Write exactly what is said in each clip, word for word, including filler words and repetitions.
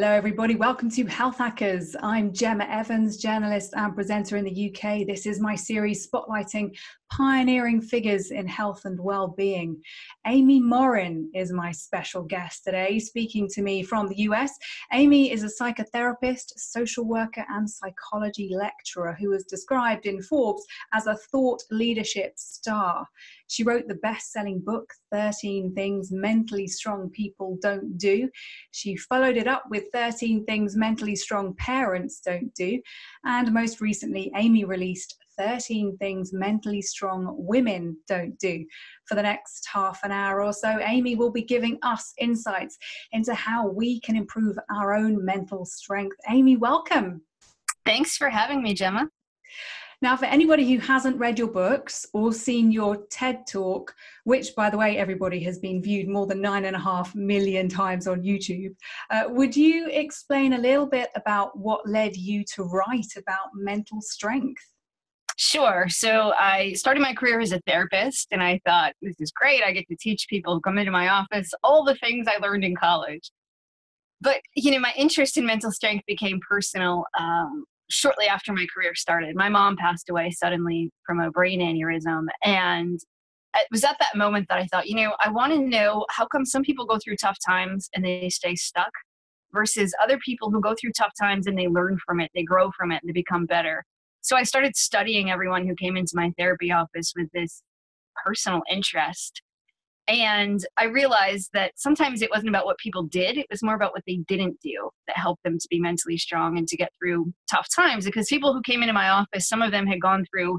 Hello everybody, welcome to Health Hackers. I'm Gemma Evans, journalist and presenter in the U K. This is my series spotlighting pioneering figures in health and well-being. Amy Morin is my special guest today, speaking to me from the U S. Amy is a psychotherapist, social worker and psychology lecturer who was described in Forbes as a thought leadership star. She wrote the best-selling book, thirteen Things Mentally Strong People Don't Do. She followed it up with thirteen Things Mentally Strong Parents Don't Do. And most recently, Amy released thirteen Things Mentally Strong Women Don't Do. For the next half an hour or so, Amy will be giving us insights into how we can improve our own mental strength. Amy, welcome. Thanks for having me, Gemma. Now, for anybody who hasn't read your books or seen your TED Talk, which, by the way, everybody has been viewed more than nine and a half million times on YouTube, uh, would you explain a little bit about what led you to write about mental strength? Sure. So I started my career as a therapist, and I thought, this is great. I get to teach people who come into my office all the things I learned in college. But, you know, my interest in mental strength became personal um, shortly after my career started. My mom passed away suddenly from a brain aneurysm. And it was at that moment that I thought, you know, I want to know how come some people go through tough times and they stay stuck versus other people who go through tough times and they learn from it, they grow from it, and they become better. So I started studying everyone who came into my therapy office with this personal interest. And I realized that sometimes it wasn't about what people did. It was more about what they didn't do that helped them to be mentally strong and to get through tough times. Because people who came into my office, some of them had gone through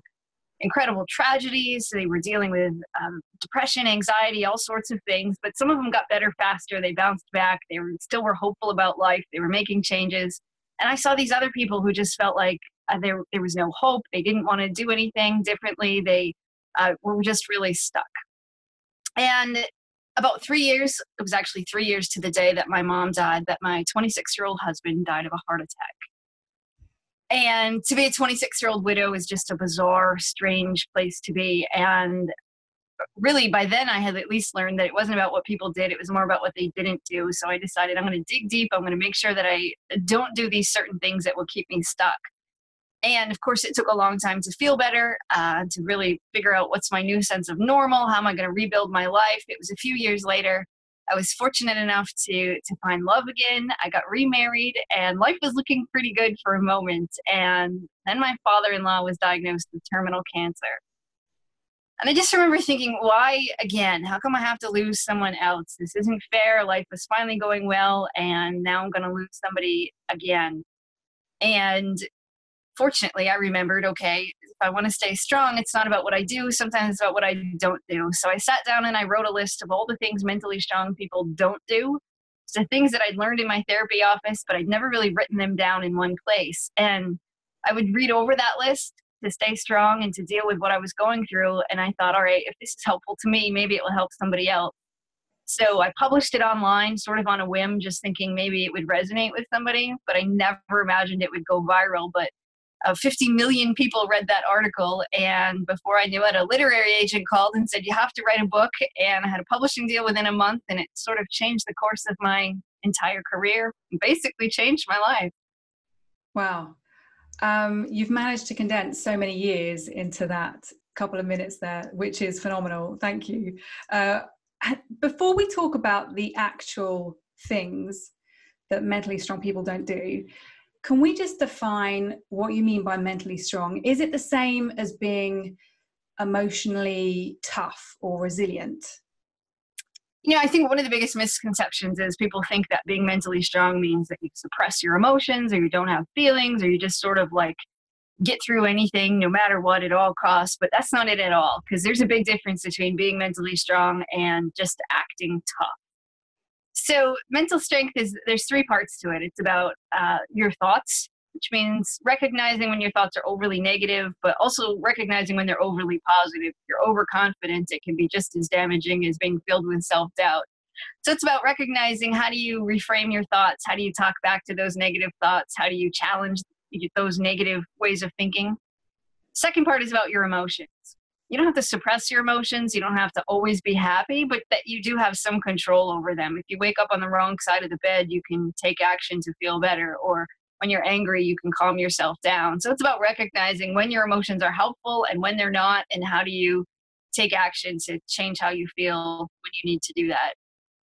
incredible tragedies. So they were dealing with um, depression, anxiety, all sorts of things. But some of them got better faster. They bounced back. They were, still were hopeful about life. They were making changes. And I saw these other people who just felt like uh, there, there was no hope. They didn't want to do anything differently. They uh, were just really stuck. And about three years, it was actually three years to the day that my mom died, that my twenty-six-year-old husband died of a heart attack. And to be a twenty-six-year-old widow is just a bizarre, strange place to be. And really, by then, I had at least learned that it wasn't about what people did. It was more about what they didn't do. So I decided I'm going to dig deep. I'm going to make sure that I don't do these certain things that will keep me stuck. And, of course, it took a long time to feel better, uh, to really figure out what's my new sense of normal, how am I going to rebuild my life. It was a few years later. I was fortunate enough to, to find love again. I got remarried, and life was looking pretty good for a moment. And then my father-in-law was diagnosed with terminal cancer. And I just remember thinking, why again? How come I have to lose someone else? This isn't fair. Life was finally going well, and now I'm going to lose somebody again. And fortunately, I remembered, okay, if I want to stay strong, it's not about what I do. Sometimes it's about what I don't do. So I sat down and I wrote a list of all the things mentally strong people don't do. It's the things that I'd learned in my therapy office, but I'd never really written them down in one place. And I would read over that list to stay strong and to deal with what I was going through. And I thought, all right, if this is helpful to me, maybe it will help somebody else. So I published it online sort of on a whim, just thinking maybe it would resonate with somebody, but I never imagined it would go viral. But Uh, fifty million people read that article, and before I knew it, a literary agent called and said, you have to write a book, and I had a publishing deal within a month, and it sort of changed the course of my entire career, and basically changed my life. Wow. Um, you've managed to condense so many years into that couple of minutes there, which is phenomenal. Thank you. Uh, before we talk about the actual things that mentally strong people don't do, can we just define what you mean by mentally strong? Is it the same as being emotionally tough or resilient? You know, I think one of the biggest misconceptions is people think that being mentally strong means that you suppress your emotions or you don't have feelings or you just sort of like get through anything no matter what at all costs. But that's not it at all, because there's a big difference between being mentally strong and just acting tough. So mental strength is, there's three parts to it. It's about uh, your thoughts, which means recognizing when your thoughts are overly negative, but also recognizing when they're overly positive. If you're overconfident, it can be just as damaging as being filled with self-doubt. So it's about recognizing, how do you reframe your thoughts? How do you talk back to those negative thoughts? How do you challenge those negative ways of thinking? Second part is about your emotions, you don't have to suppress your emotions. You don't have to always be happy, but that you do have some control over them. If you wake up on the wrong side of the bed, you can take action to feel better. Or when you're angry, you can calm yourself down. So it's about recognizing when your emotions are helpful and when they're not, and how do you take action to change how you feel when you need to do that.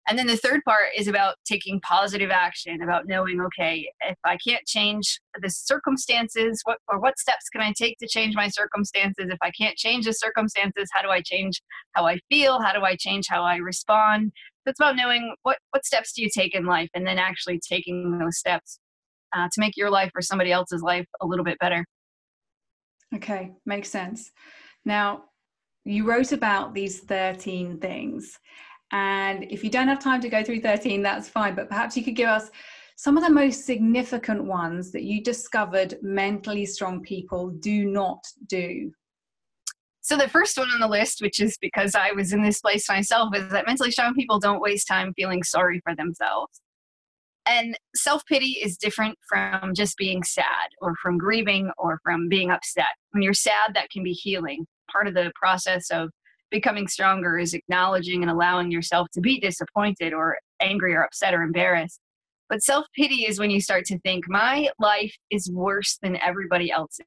And then the third part is about taking positive action, about knowing, okay, if I can't change the circumstances, what or what steps can I take to change my circumstances? If I can't change the circumstances, how do I change how I feel? How do I change how I respond? So it's about knowing what, what steps do you take in life, and then actually taking those steps uh, to make your life or somebody else's life a little bit better. Okay, makes sense. Now, you wrote about these thirteen things. And if you don't have time to go through thirteen, that's fine. But perhaps you could give us some of the most significant ones that you discovered mentally strong people do not do. So the first one on the list, which is because I was in this place myself, is that mentally strong people don't waste time feeling sorry for themselves. And self-pity is different from just being sad or from grieving or from being upset. When you're sad, that can be healing. Part of the process of becoming stronger is acknowledging and allowing yourself to be disappointed or angry or upset or embarrassed. But self-pity is when you start to think, my life is worse than everybody else's.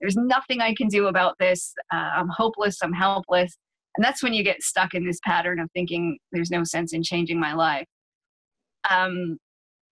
There's nothing I can do about this. Uh, I'm hopeless. I'm helpless. And that's when you get stuck in this pattern of thinking there's no sense in changing my life. Um,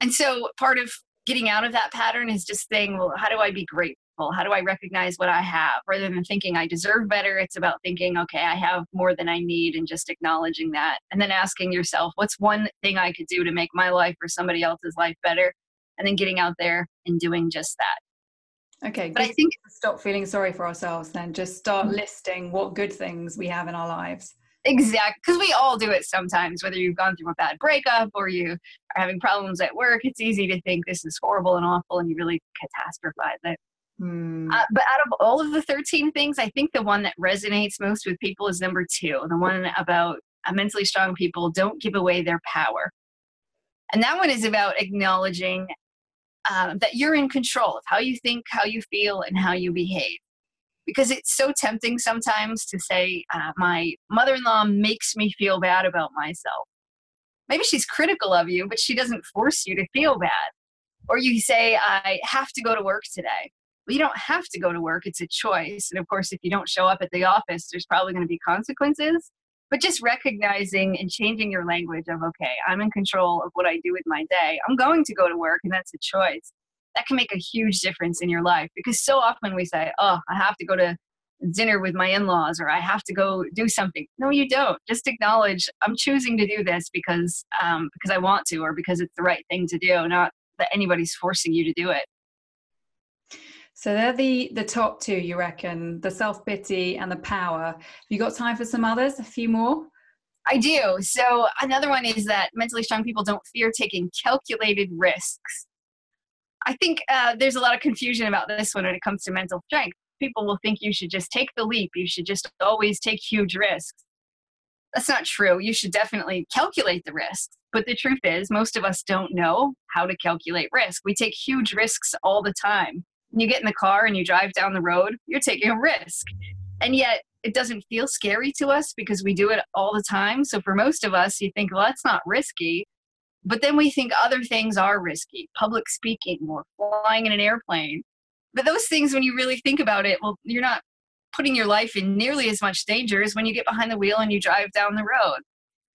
and so part of getting out of that pattern is just saying, well, how do I be grateful? How do I recognize what I have? Rather than thinking I deserve better, it's about thinking, okay, I have more than I need, and just acknowledging that. And then asking yourself, what's one thing I could do to make my life or somebody else's life better? And then getting out there and doing just that. Okay. But I think stop feeling sorry for ourselves then. Just start listing what good things we have in our lives. Exactly. Because we all do it sometimes, whether you've gone through a bad breakup or you are having problems at work. It's easy to think this is horrible and awful, and you really catastrophize it. Hmm. Uh, but out of all of the thirteen things, I think the one that resonates most with people is number two, the one about uh, mentally strong people don't give away their power. And that one is about acknowledging uh, that you're in control of how you think, how you feel, and how you behave. Because it's so tempting sometimes to say, uh, my mother-in-law makes me feel bad about myself. Maybe she's critical of you, but she doesn't force you to feel bad. Or you say, I have to go to work today. Well, you don't have to go to work. It's a choice. And of course, if you don't show up at the office, there's probably going to be consequences. But just recognizing and changing your language of, okay, I'm in control of what I do with my day. I'm going to go to work, and that's a choice. That can make a huge difference in your life, because so often we say, oh, I have to go to dinner with my in-laws, or I have to go do something. No, you don't. Just acknowledge, I'm choosing to do this because, um, because I want to, or because it's the right thing to do, not that anybody's forcing you to do it. So they're the, the top two, you reckon, the self-pity and the power. Have you got time for some others, a few more? I do. So another one is that mentally strong people don't fear taking calculated risks. I think uh, there's a lot of confusion about this one when it comes to mental strength. People will think you should just take the leap. You should just always take huge risks. That's not true. You should definitely calculate the risks. But the truth is, most of us don't know how to calculate risk. We take huge risks all the time. You get in the car and you drive down the road, you're taking a risk. And yet it doesn't feel scary to us because we do it all the time. So for most of us, you think, well, that's not risky. But then we think other things are risky, public speaking or flying in an airplane. But those things, when you really think about it, well, you're not putting your life in nearly as much danger as when you get behind the wheel and you drive down the road.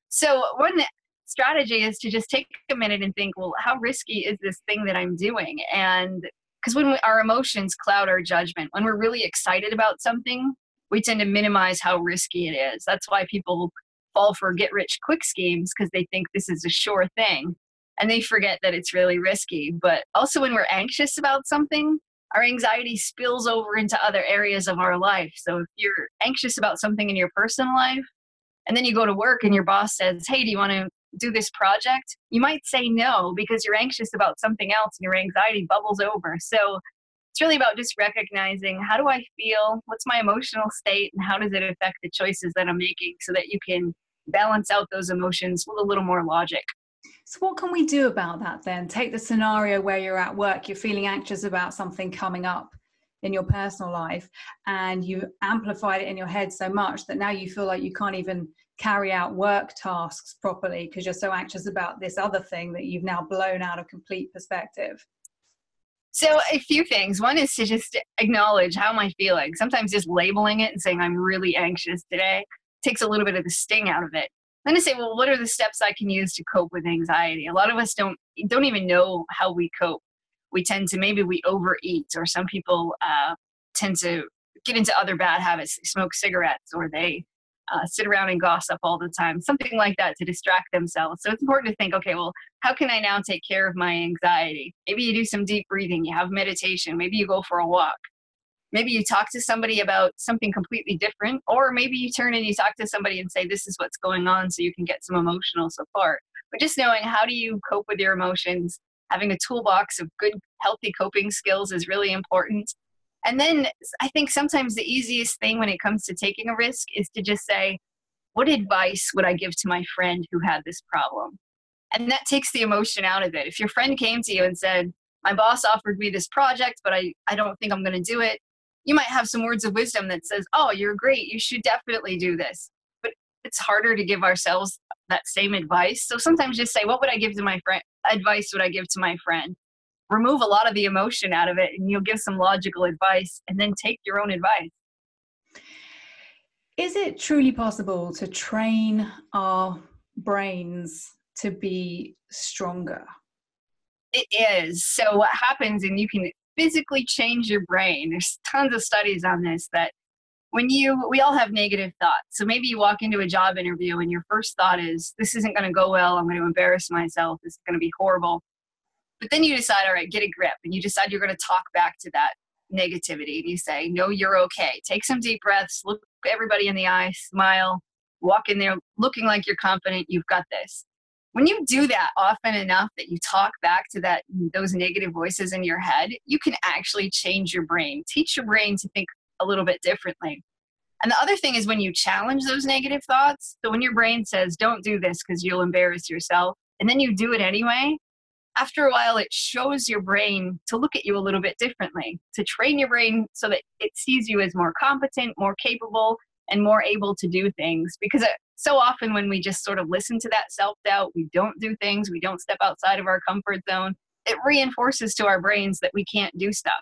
So one strategy is to just take a minute and think, well, how risky is this thing that I'm doing? And because when we, our emotions cloud our judgment, when we're really excited about something, we tend to minimize how risky it is. That's why people fall for get-rich-quick schemes, because they think this is a sure thing, and they forget that it's really risky. But also when we're anxious about something, our anxiety spills over into other areas of our life. So if you're anxious about something in your personal life, and then you go to work and your boss says, hey, do you want to do this project? You might say no because you're anxious about something else and your anxiety bubbles over. So it's really about just recognizing, how do I feel? What's my emotional state? And how does it affect the choices that I'm making, so that you can balance out those emotions with a little more logic. So what can we do about that then? Take the scenario where you're at work, you're feeling anxious about something coming up. in your personal life, and you amplified it in your head so much that now you feel like you can't even carry out work tasks properly because you're so anxious about this other thing that you've now blown out of complete perspective. So a few things. One is to just acknowledge, how am I feeling? Sometimes just labeling it and saying, I'm really anxious today, takes a little bit of the sting out of it. Then to say, well, what are the steps I can use to cope with anxiety? A lot of us don't don't even know how we cope. We tend to, maybe we overeat, or some people uh, tend to get into other bad habits. They smoke cigarettes, or they uh, sit around and gossip all the time, something like that to distract themselves. So it's important to think, okay, well, how can I now take care of my anxiety? Maybe you do some deep breathing, you have meditation, maybe you go for a walk. Maybe you talk to somebody about something completely different, or maybe you turn and you talk to somebody and say, this is what's going on, so you can get some emotional support. But just knowing, how do you cope with your emotions? Having a toolbox of good, healthy coping skills is really important. And then I think sometimes the easiest thing when it comes to taking a risk is to just say, what advice would I give to my friend who had this problem? And that takes the emotion out of it. If your friend came to you and said, my boss offered me this project, but I, I don't think I'm going to do it, you might have some words of wisdom that says, oh, you're great, you should definitely do this. But it's harder to give ourselves that same advice. So sometimes just say, what would I give to my friend? Advice would I give to my friend? Remove a lot of the emotion out of it, and you'll give some logical advice, and then take your own advice. Is it truly possible to train our brains to be stronger? It is. So what happens, and you can physically change your brain. There's tons of studies on this, that when you, we all have negative thoughts. So maybe you walk into a job interview and your first thought is, this isn't going to go well. I'm going to embarrass myself. This is going to be horrible. But then you decide, all right, get a grip. And you decide you're going to talk back to that negativity. And you say, no, you're okay. Take some deep breaths, look everybody in the eye, smile, walk in there looking like you're confident. You've got this. When you do that often enough that you talk back to that, those negative voices in your head, you can actually change your brain, teach your brain to think a little bit differently. And the other thing is when you challenge those negative thoughts, so when your brain says, don't do this because you'll embarrass yourself, and then you do it anyway, after a while it shows your brain to look at you a little bit differently, to train your brain so that it sees you as more competent, more capable, and more able to do things. Because so often when we just sort of listen to that self-doubt, we don't do things, we don't step outside of our comfort zone, it reinforces to our brains that we can't do stuff.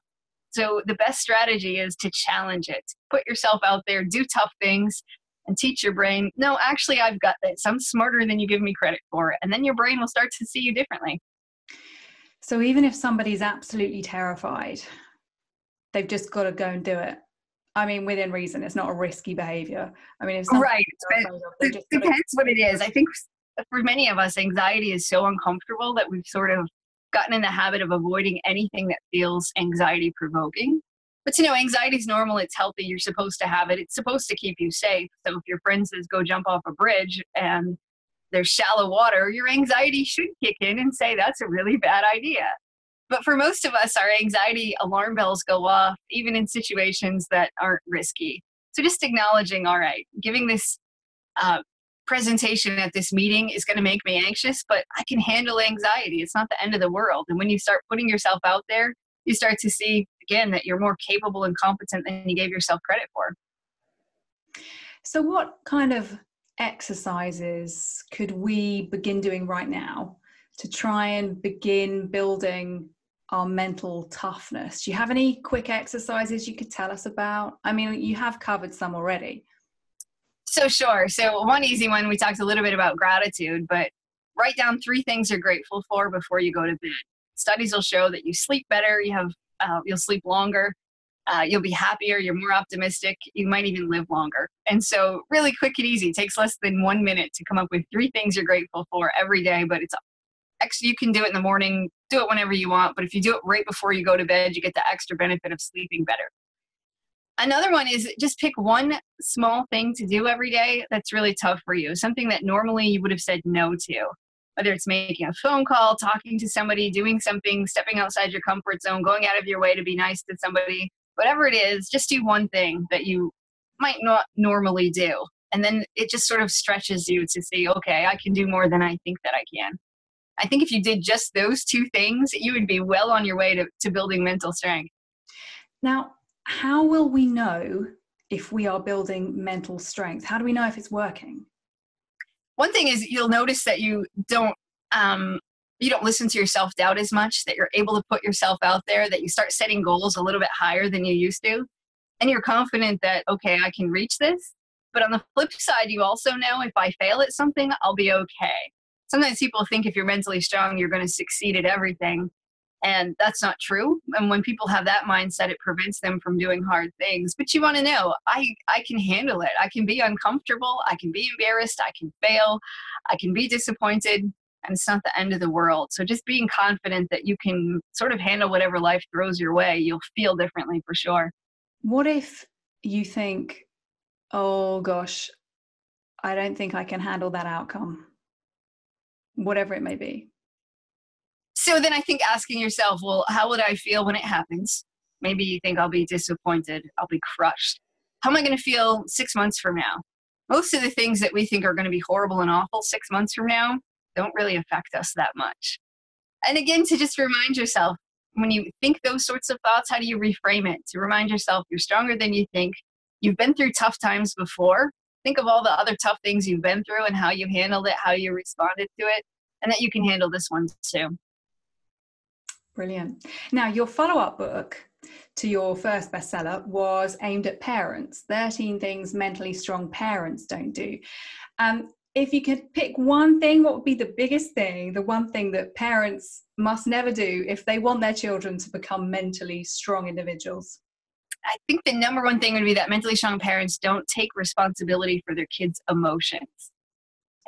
So the best strategy is to challenge it. Put yourself out there, do tough things, and teach your brain, no, actually, I've got this. I'm smarter than you give me credit for. And then your brain will start to see you differently. So even if somebody's absolutely terrified, they've just got to go and do it. I mean, within reason, it's not a risky behavior. I mean, if right. It depends gotta... what it is. I think for many of us, anxiety is so uncomfortable that we've sort of gotten in the habit of avoiding anything that feels anxiety provoking. But you know, anxiety is normal. It's healthy. You're supposed to have it. It's supposed to keep you safe. So if your friend says, go jump off a bridge and there's shallow water, your anxiety should kick in and say, that's a really bad idea. But for most of us, our anxiety alarm bells go off, even in situations that aren't risky. So just acknowledging, all right, giving this uh, presentation at this meeting is going to make me anxious, but I can handle anxiety. It's not the end of the world. And when you start putting yourself out there, you start to see, again, that you're more capable and competent than you gave yourself credit for. So what kind of exercises could we begin doing right now to try and begin building our mental toughness? Do you have any quick exercises you could tell us about? I mean, you have covered some already. So sure. So one easy one, we talked a little bit about gratitude, but write down three things you're grateful for before you go to bed. Studies will show that you sleep better, you have, uh, you'll sleep longer, uh, you'll be happier, you're more optimistic, you might even live longer. And so really quick and easy, it takes less than one minute to come up with three things you're grateful for every day, but it's actually, you can do it in the morning, do it whenever you want, but if you do it right before you go to bed, you get the extra benefit of sleeping better. Another one is just pick one small thing to do every day that's really tough for you, something that normally you would have said no to, whether it's making a phone call, talking to somebody, doing something, stepping outside your comfort zone, going out of your way to be nice to somebody, whatever it is, just do one thing that you might not normally do. And then it just sort of stretches you to see, okay, I can do more than I think that I can. I think if you did just those two things, you would be well on your way to, to building mental strength. Now, how will we know if we are building mental strength? How do we know if it's working? One thing is you'll notice that you don't, um, you don't listen to your self-doubt as much, that you're able to put yourself out there, that you start setting goals a little bit higher than you used to. And you're confident that, okay, I can reach this. But on the flip side, you also know if I fail at something, I'll be okay. Sometimes people think if you're mentally strong, you're going to succeed at everything. And that's not true. And when people have that mindset, it prevents them from doing hard things. But you want to know, I, I can handle it. I can be uncomfortable. I can be embarrassed. I can fail. I can be disappointed. And it's not the end of the world. So just being confident that you can sort of handle whatever life throws your way, you'll feel differently for sure. What if you think, oh gosh, I don't think I can handle that outcome, whatever it may be? So then I think asking yourself, well, how would I feel when it happens? Maybe you think I'll be disappointed. I'll be crushed. How am I going to feel six months from now? Most of the things that we think are going to be horrible and awful six months from now don't really affect us that much. And again, to just remind yourself, when you think those sorts of thoughts, how do you reframe it? To remind yourself you're stronger than you think. You've been through tough times before. Think of all the other tough things you've been through and how you handled it, how you responded to it, and that you can handle this one too. Brilliant. Now, your follow-up book to your first bestseller was aimed at parents, thirteen Things Mentally Strong Parents Don't Do. Um, if you could pick one thing, what would be the biggest thing, the one thing that parents must never do if they want their children to become mentally strong individuals? I think the number one thing would be that mentally strong parents don't take responsibility for their kids' emotions.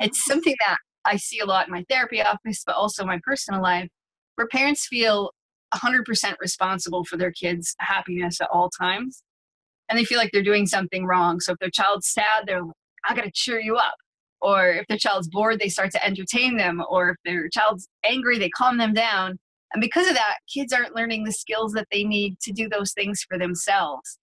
It's something that I see a lot in my therapy office, but also my personal life, where parents feel one hundred percent responsible for their kids' happiness at all times, and they feel like they're doing something wrong. So if their child's sad, they're like, I got to cheer you up. Or if their child's bored, they start to entertain them. Or if their child's angry, they calm them down. And because of that, kids aren't learning the skills that they need to do those things for themselves.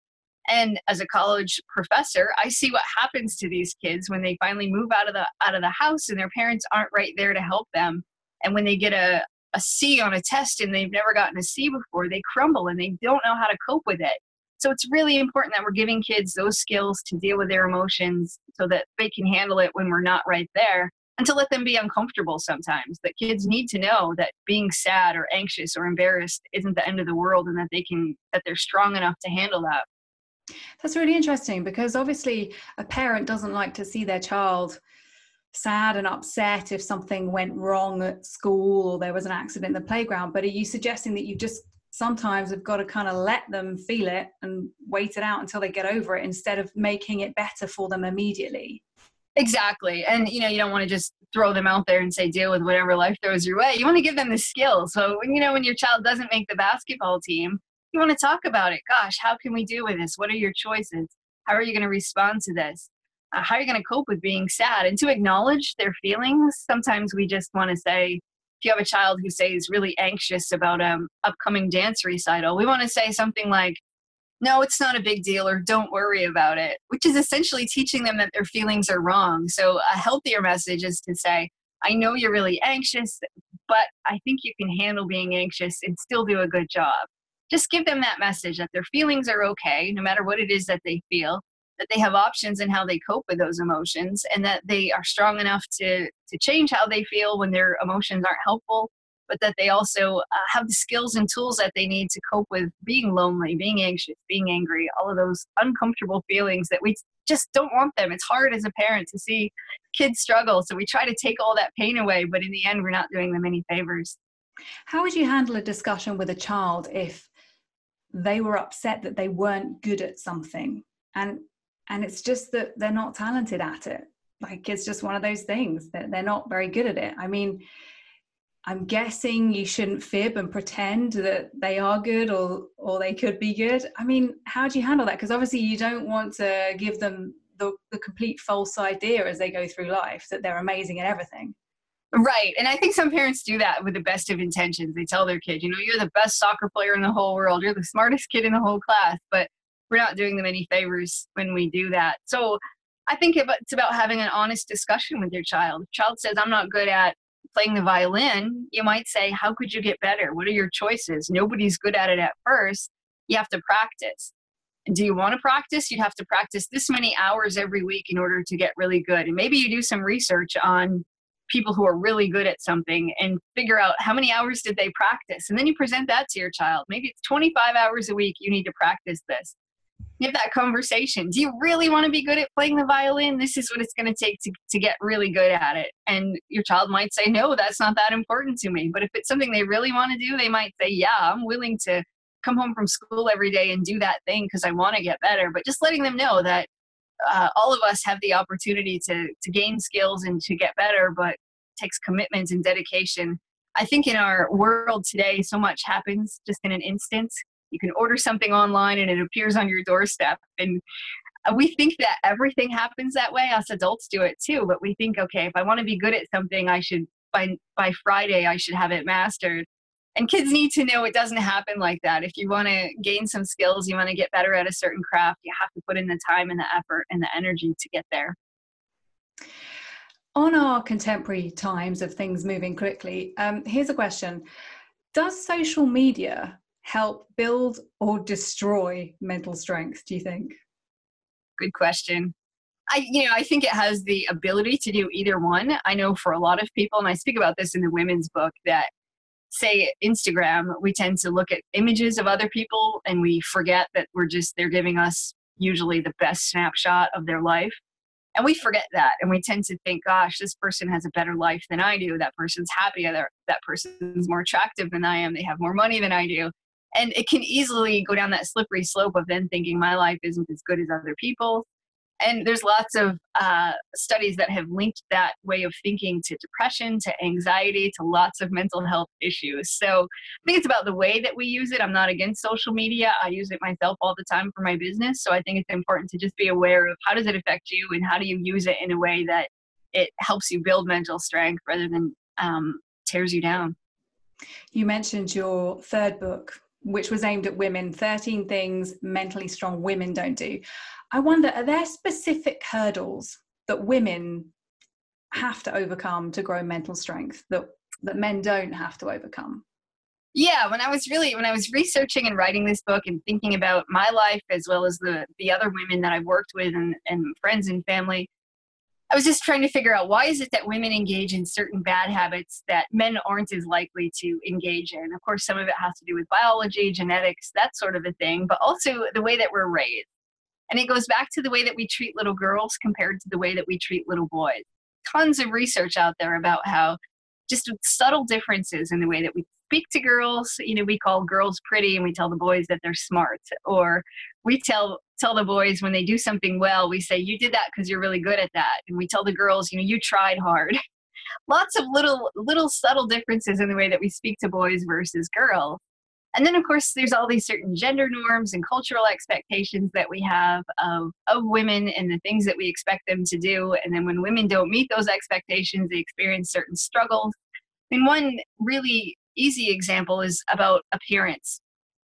And as a college professor, I see what happens to these kids when they finally move out of the out of the house and their parents aren't right there to help them. And when they get a a C on a test and they've never gotten a C before, they crumble and they don't know how to cope with it. So it's really important that we're giving kids those skills to deal with their emotions so that they can handle it when we're not right there, and to let them be uncomfortable sometimes. That kids need to know that being sad or anxious or embarrassed isn't the end of the world, and that they can, that they're strong enough to handle that. That's really interesting, because obviously a parent doesn't like to see their child sad and upset if something went wrong at school or there was an accident in the playground. But are you suggesting that you just sometimes have got to kind of let them feel it and wait it out until they get over it, instead of making it better for them immediately? Exactly. And you know, you don't want to just throw them out there and say, deal with whatever life throws your way. You want to give them the skills. So when, you know, when your child doesn't make the basketball team, you want to talk about it. Gosh, how can we deal with this? What are your choices? How are you going to respond to this? Uh, how are you going to cope with being sad? And to acknowledge their feelings. Sometimes we just want to say, if you have a child who says really anxious about an upcoming dance recital, we want to say something like, no, it's not a big deal, or don't worry about it, which is essentially teaching them that their feelings are wrong. So a healthier message is to say, I know you're really anxious, but I think you can handle being anxious and still do a good job. Just give them that message that their feelings are okay, no matter what it is that they feel, that they have options in how they cope with those emotions, and that they are strong enough to, to change how they feel when their emotions aren't helpful, but that they also uh, have the skills and tools that they need to cope with being lonely, being anxious, being angry, all of those uncomfortable feelings that we just don't want them. It's hard as a parent to see kids struggle. So we try to take all that pain away, but in the end, we're not doing them any favors. How would you handle a discussion with a child if they were upset that they weren't good at something, and and it's just that they're not talented at it? Like, it's just one of those things that they're not very good at it. I mean, I'm guessing you shouldn't fib and pretend that they are good or or they could be good. I mean, how do you handle that? Because obviously you don't want to give them the, the complete false idea as they go through life that they're amazing at everything. Right. And I think some parents do that with the best of intentions. They tell their kid, you know, you're the best soccer player in the whole world. You're the smartest kid in the whole class. But we're not doing them any favors when we do that. So I think it's about having an honest discussion with your child. If a child says, I'm not good at playing the violin, you might say, how could you get better? What are your choices? Nobody's good at it at first. You have to practice. do you want to practice? You'd have to practice this many hours every week in order to get really good. And maybe you do some research on people who are really good at something and figure out how many hours did they practice. And then you present that to your child. Maybe it's twenty-five hours a week you need to practice this. You have that conversation. Do you really want to be good at playing the violin? This is what it's going to take to, to get really good at it. And your child might say, no, that's not that important to me. But if it's something they really want to do, they might say, yeah, I'm willing to come home from school every day and do that thing because I want to get better. But just letting them know that uh, all of us have the opportunity to, to gain skills and to get better, but it takes commitment and dedication. I think in our world today, so much happens just in an instant. You can order something online and it appears on your doorstep. And we think that everything happens that way. Us adults do it too. But we think, okay, if I want to be good at something, I should, by, by Friday, I should have it mastered. And kids need to know it doesn't happen like that. If you want to gain some skills, you want to get better at a certain craft, you have to put in the time and the effort and the energy to get there. On our contemporary times of things moving quickly, um, here's a question. Does social media help build or destroy mental strength, do you think? Good question. I, you know, I think it has the ability to do either one. I know for a lot of people, and I speak about this in the women's book, that say Instagram, we tend to look at images of other people and we forget that we're just, they're giving us usually the best snapshot of their life. And we forget that. And we tend to think, gosh, this person has a better life than I do. That person's happier. That person's more attractive than I am. They have more money than I do. And it can easily go down that slippery slope of then thinking my life isn't as good as other people's. And there's lots of uh, studies that have linked that way of thinking to depression, to anxiety, to lots of mental health issues. So I think it's about the way that we use it. I'm not against social media. I use it myself all the time for my business. So I think it's important to just be aware of how does it affect you and how do you use it in a way that it helps you build mental strength rather than um, tears you down. You mentioned your third book, which was aimed at women, thirteen Things Mentally Strong Women Don't Do. I wonder, are there specific hurdles that women have to overcome to grow mental strength that, that men don't have to overcome? Yeah, when I was really, when I was researching and writing this book and thinking about my life as well as the, the other women that I've worked with and, and friends and family, I was just trying to figure out why is it that women engage in certain bad habits that men aren't as likely to engage in. Of course, some of it has to do with biology, genetics, that sort of a thing, but also the way that we're raised. And it goes back to the way that we treat little girls compared to the way that we treat little boys. Tons of research out there about how just subtle differences in the way that we speak to girls. You know, we call girls pretty and we tell the boys that they're smart, or we tell tell the boys when they do something well, we say, you did that because you're really good at that. And we tell the girls, you know, you tried hard. Lots of little, little subtle differences in the way that we speak to boys versus girls. And then, of course, there's all these certain gender norms and cultural expectations that we have of, of women and the things that we expect them to do. And then when women don't meet those expectations, they experience certain struggles. I mean, one really easy example is about appearance.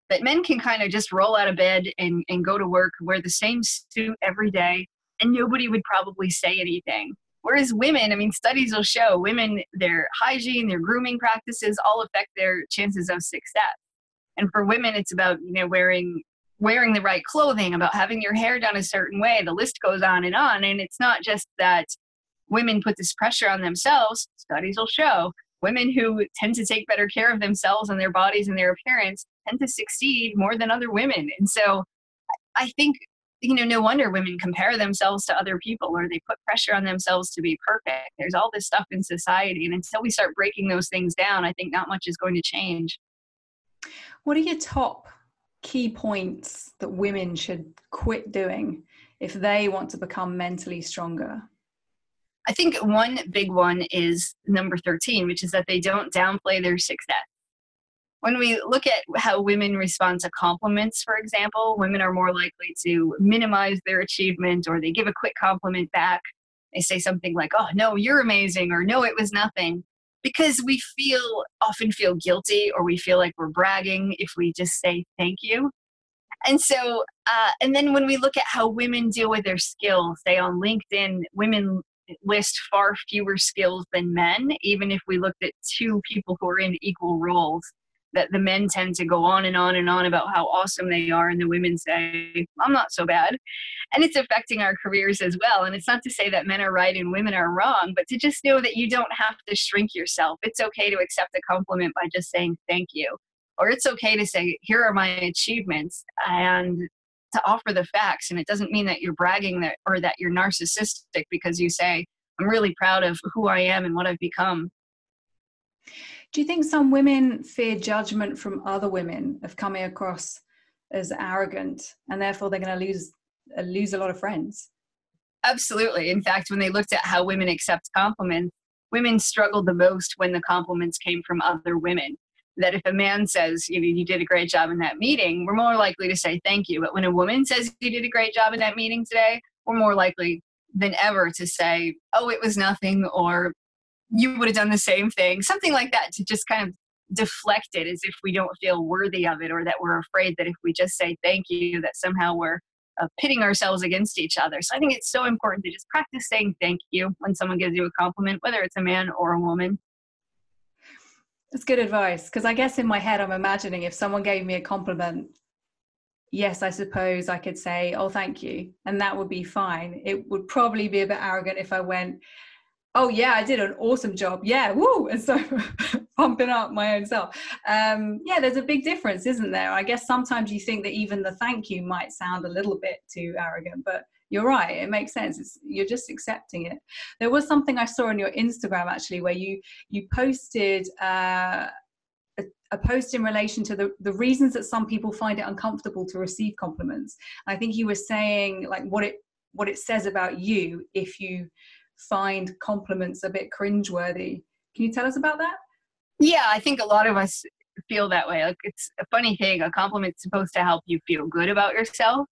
That men can kind of just roll out of bed and, and go to work, wear the same suit every day, and nobody would probably say anything. Whereas women, I mean, studies will show women, their hygiene, their grooming practices all affect their chances of success. And for women, it's about, you know, wearing wearing the right clothing, about having your hair done a certain way. The list goes on and on. And it's not just that women put this pressure on themselves. Studies will show women who tend to take better care of themselves and their bodies and their appearance tend to succeed more than other women. And so I think, you know, no wonder women compare themselves to other people, or they put pressure on themselves to be perfect. There's all this stuff in society. And until we start breaking those things down, I think not much is going to change. What are your top key points that women should quit doing if they want to become mentally stronger? I think one big one is number thirteen, which is that they don't downplay their success. When we look at how women respond to compliments, for example, women are more likely to minimize their achievement, or they give a quick compliment back. They say something like, oh, no, you're amazing, or no, it was nothing. Because we feel often feel guilty, or we feel like we're bragging if we just say thank you. And so, uh, and then when we look at how women deal with their skills, say on LinkedIn, women list far fewer skills than men, even if we looked at two people who are in equal roles. that the men tend to go on and on and on about how awesome they are, and the women say, I'm not so bad. And it's affecting our careers as well. And it's not to say that men are right and women are wrong, but to just know that you don't have to shrink yourself. It's okay to accept a compliment by just saying thank you. Or it's okay to say, here are my achievements, and to offer the facts. And it doesn't mean that you're bragging that, or that you're narcissistic because you say, I'm really proud of who I am and what I've become. Do you think some women fear judgment from other women of coming across as arrogant, and therefore they're going to lose, uh, lose a lot of friends? Absolutely. In fact, when they looked at how women accept compliments, women struggled the most when the compliments came from other women. That if a man says, you know, you did a great job in that meeting, we're more likely to say thank you. But when a woman says, you did a great job in that meeting today, we're more likely than ever to say, oh, it was nothing, or you would have done the same thing, something like that, to just kind of deflect it as if we don't feel worthy of it, or that we're afraid that if we just say thank you, that somehow we're uh, pitting ourselves against each other. So I think it's so important to just practice saying thank you when someone gives you a compliment, whether it's a man or a woman. That's good advice, because I guess in my head I'm imagining if someone gave me a compliment, yes, I suppose I could say, oh, thank you, and that would be fine. It would probably be a bit arrogant if I went, oh yeah, I did an awesome job, yeah, woo, and so pumping up my own self. Um, yeah, there's a big difference, isn't there? I guess sometimes you think that even the thank you might sound a little bit too arrogant, but you're right, it makes sense. It's, you're just accepting it. There was something I saw on your Instagram, actually, where you, you posted uh, a, a post in relation to the, the reasons that some people find it uncomfortable to receive compliments. And I think you were saying like what it, what it says about you if you find compliments a bit cringeworthy. Can you tell us about that? Yeah, I think a lot of us feel that way. Like, it's a funny thing. A compliment's supposed to help you feel good about yourself.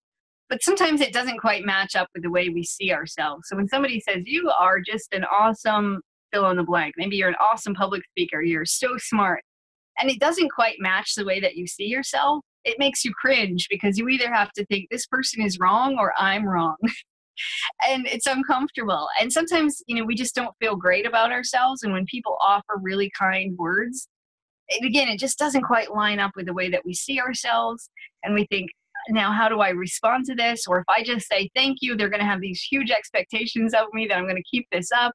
But sometimes it doesn't quite match up with the way we see ourselves. So when somebody says, you are just an awesome fill in the blank, maybe you're an awesome public speaker, you're so smart, and it doesn't quite match the way that you see yourself, it makes you cringe, because you either have to think this person is wrong or I'm wrong. And it's uncomfortable. And sometimes, you know, we just don't feel great about ourselves. And when people offer really kind words, and again, it just doesn't quite line up with the way that we see ourselves. And we think, now, how do I respond to this? Or if I just say thank you, they're going to have these huge expectations of me that I'm going to keep this up.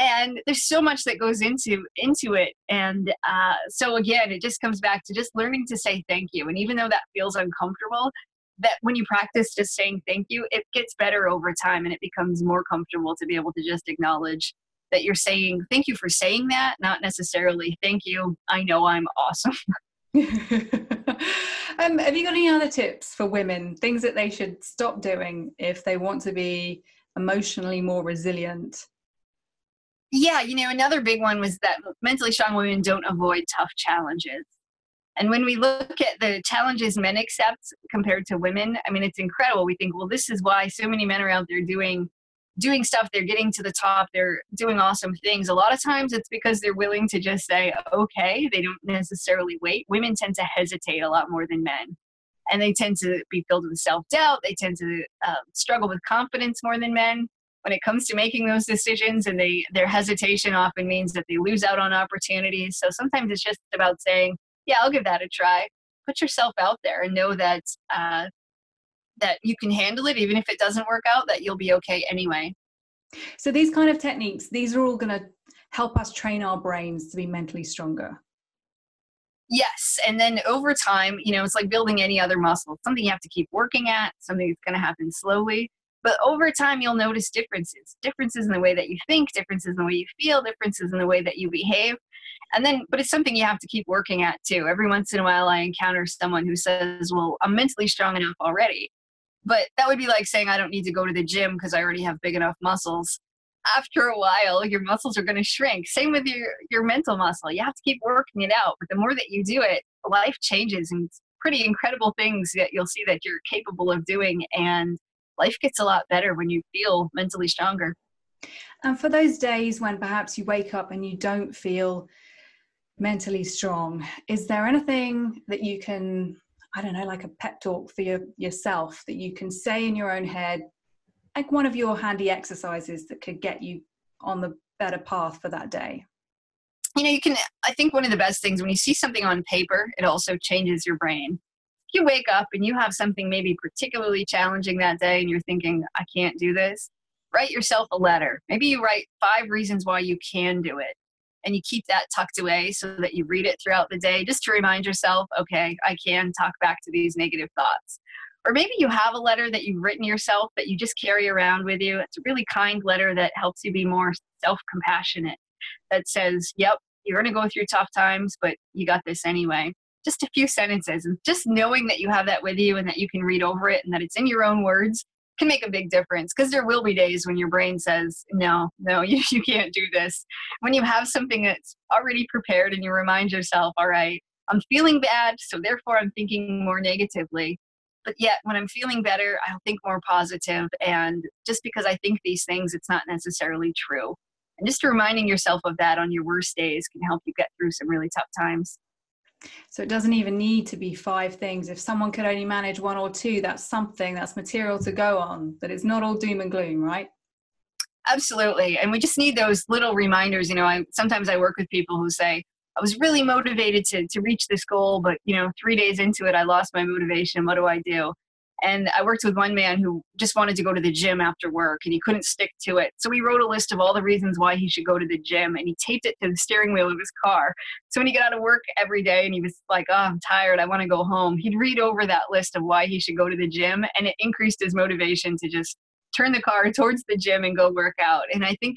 And there's so much that goes into into it. And uh, so again, it just comes back to just learning to say thank you. And even though that feels uncomfortable, that when you practice just saying thank you, it gets better over time, and it becomes more comfortable to be able to just acknowledge that you're saying thank you for saying that, not necessarily thank you, I know I'm awesome. Um, have you got any other tips for women, things that they should stop doing if they want to be emotionally more resilient? Yeah, you know, another big one was that mentally strong women don't avoid tough challenges. And when we look at the challenges men accept compared to women, I mean, it's incredible. We think, well, this is why so many men are out there doing doing stuff. They're getting to the top. They're doing awesome things. A lot of times it's because they're willing to just say, okay, they don't necessarily wait. Women tend to hesitate a lot more than men. And they tend to be filled with self-doubt. They tend to uh, struggle with confidence more than men when it comes to making those decisions. And they their hesitation often means that they lose out on opportunities. So sometimes it's just about saying, yeah, I'll give that a try. Put yourself out there and know that uh, that you can handle it, even if it doesn't work out, that you'll be okay anyway. So these kind of techniques, these are all going to help us train our brains to be mentally stronger. Yes. And then over time, you know, it's like building any other muscle. It's something you have to keep working at, something that's going to happen slowly. But over time, you'll notice differences, differences in the way that you think, differences in the way you feel, differences in the way that you behave. And then, but it's something you have to keep working at too. Every once in a while, I encounter someone who says, well, I'm mentally strong enough already. But that would be like saying, I don't need to go to the gym because I already have big enough muscles. After a while, your muscles are going to shrink. Same with your, your mental muscle. You have to keep working it out. But the more that you do it, life changes, and pretty incredible things that you'll see that you're capable of doing. And life gets a lot better when you feel mentally stronger. And for those days when perhaps you wake up and you don't feel mentally strong, is there anything that you can, I don't know, like a pep talk for your, yourself that you can say in your own head, like one of your handy exercises that could get you on the better path for that day? You know, you can, I think one of the best things, when you see something on paper, it also changes your brain. If you wake up and you have something maybe particularly challenging that day and you're thinking, I can't do this, write yourself a letter. Maybe you write five reasons why you can do it, and you keep that tucked away so that you read it throughout the day just to remind yourself, okay, I can talk back to these negative thoughts. Or maybe you have a letter that you've written yourself that you just carry around with you. It's a really kind letter that helps you be more self-compassionate, that says, yep, you're going to go through tough times, but you got this anyway. Just a few sentences, and just knowing that you have that with you and that you can read over it and that it's in your own words can make a big difference, because there will be days when your brain says, no, no, you, you can't do this. When you have something that's already prepared and you remind yourself, all right, I'm feeling bad, so therefore I'm thinking more negatively. But yet when I'm feeling better, I'll think more positive. And just because I think these things, it's not necessarily true. And just reminding yourself of that on your worst days can help you get through some really tough times. So it doesn't even need to be five things. If someone could only manage one or two, that's something, that's material to go on, but it's not all doom and gloom, right? Absolutely. And we just need those little reminders. You know, I sometimes I work with people who say, I was really motivated to, to reach this goal, but, you know, three days into it, I lost my motivation. What do I do? And I worked with one man who just wanted to go to the gym after work, and he couldn't stick to it. So we wrote a list of all the reasons why he should go to the gym, and he taped it to the steering wheel of his car. So when he got out of work every day and he was like, oh, I'm tired, I want to go home, he'd read over that list of why he should go to the gym, and it increased his motivation to just turn the car towards the gym and go work out. And I think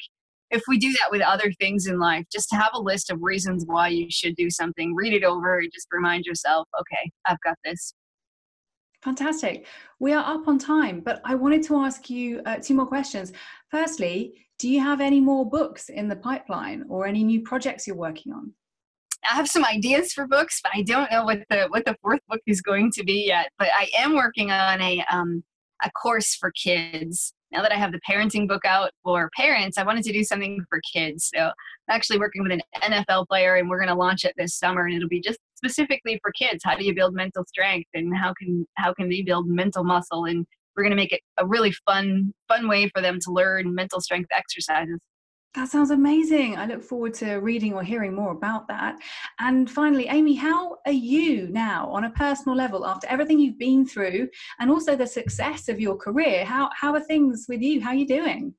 if we do that with other things in life, just to have a list of reasons why you should do something, read it over, and just remind yourself, okay, I've got this. Fantastic. We are up on time, but I wanted to ask you uh, two more questions. Firstly, do you have any more books in the pipeline or any new projects you're working on? I have some ideas for books, but I don't know what the what the fourth book is going to be yet. But I am working on a um, a course for kids. Now that I have the parenting book out for parents, I wanted to do something for kids. So I'm actually working with an N F L player, and we're going to launch it this summer, and it'll be just specifically for kids. How do you build mental strength, and how can how can they build mental muscle? And we're going to make it a really fun, fun way for them to learn mental strength exercises. That sounds amazing. I look forward to reading or hearing more about that. And finally, Amy, how are you now on a personal level after everything you've been through and also the success of your career? How, how are things with you? How are you doing?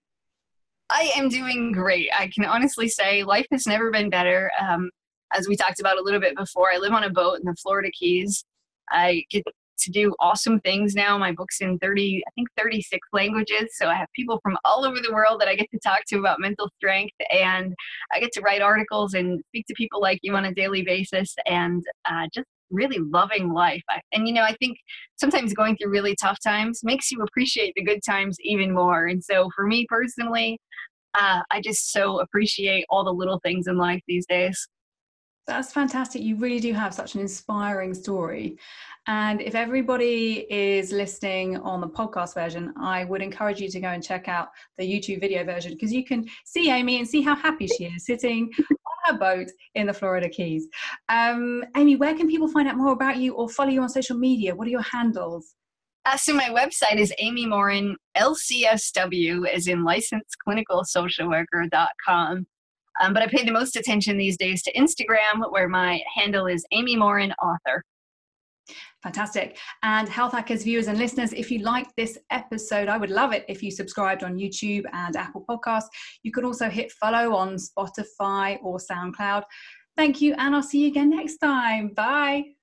I am doing great. I can honestly say life has never been better. Um, as we talked about a little bit before, I live on a boat in the Florida Keys. I get to do awesome things now. My book's in thirty, I think thirty-six languages. So I have people from all over the world that I get to talk to about mental strength, and I get to write articles and speak to people like you on a daily basis, and uh, just really loving life. I, and, you know, I think sometimes going through really tough times makes you appreciate the good times even more. And so for me personally, uh, I just so appreciate all the little things in life these days. That's fantastic. You really do have such an inspiring story. And if everybody is listening on the podcast version, I would encourage you to go and check out the YouTube video version, because you can see Amy and see how happy she is sitting on her boat in the Florida Keys. Um, Amy, where can people find out more about you or follow you on social media? What are your handles? Uh, so my website is Amy Morin, L C S W, as in licensed clinical social worker dot com. Um, but I pay the most attention these days to Instagram, where my handle is Amy Morin Author. Fantastic. And Health Hackers viewers and listeners, if you like this episode, I would love it if you subscribed on YouTube and Apple Podcasts. You can also hit follow on Spotify or SoundCloud. Thank you, and I'll see you again next time. Bye.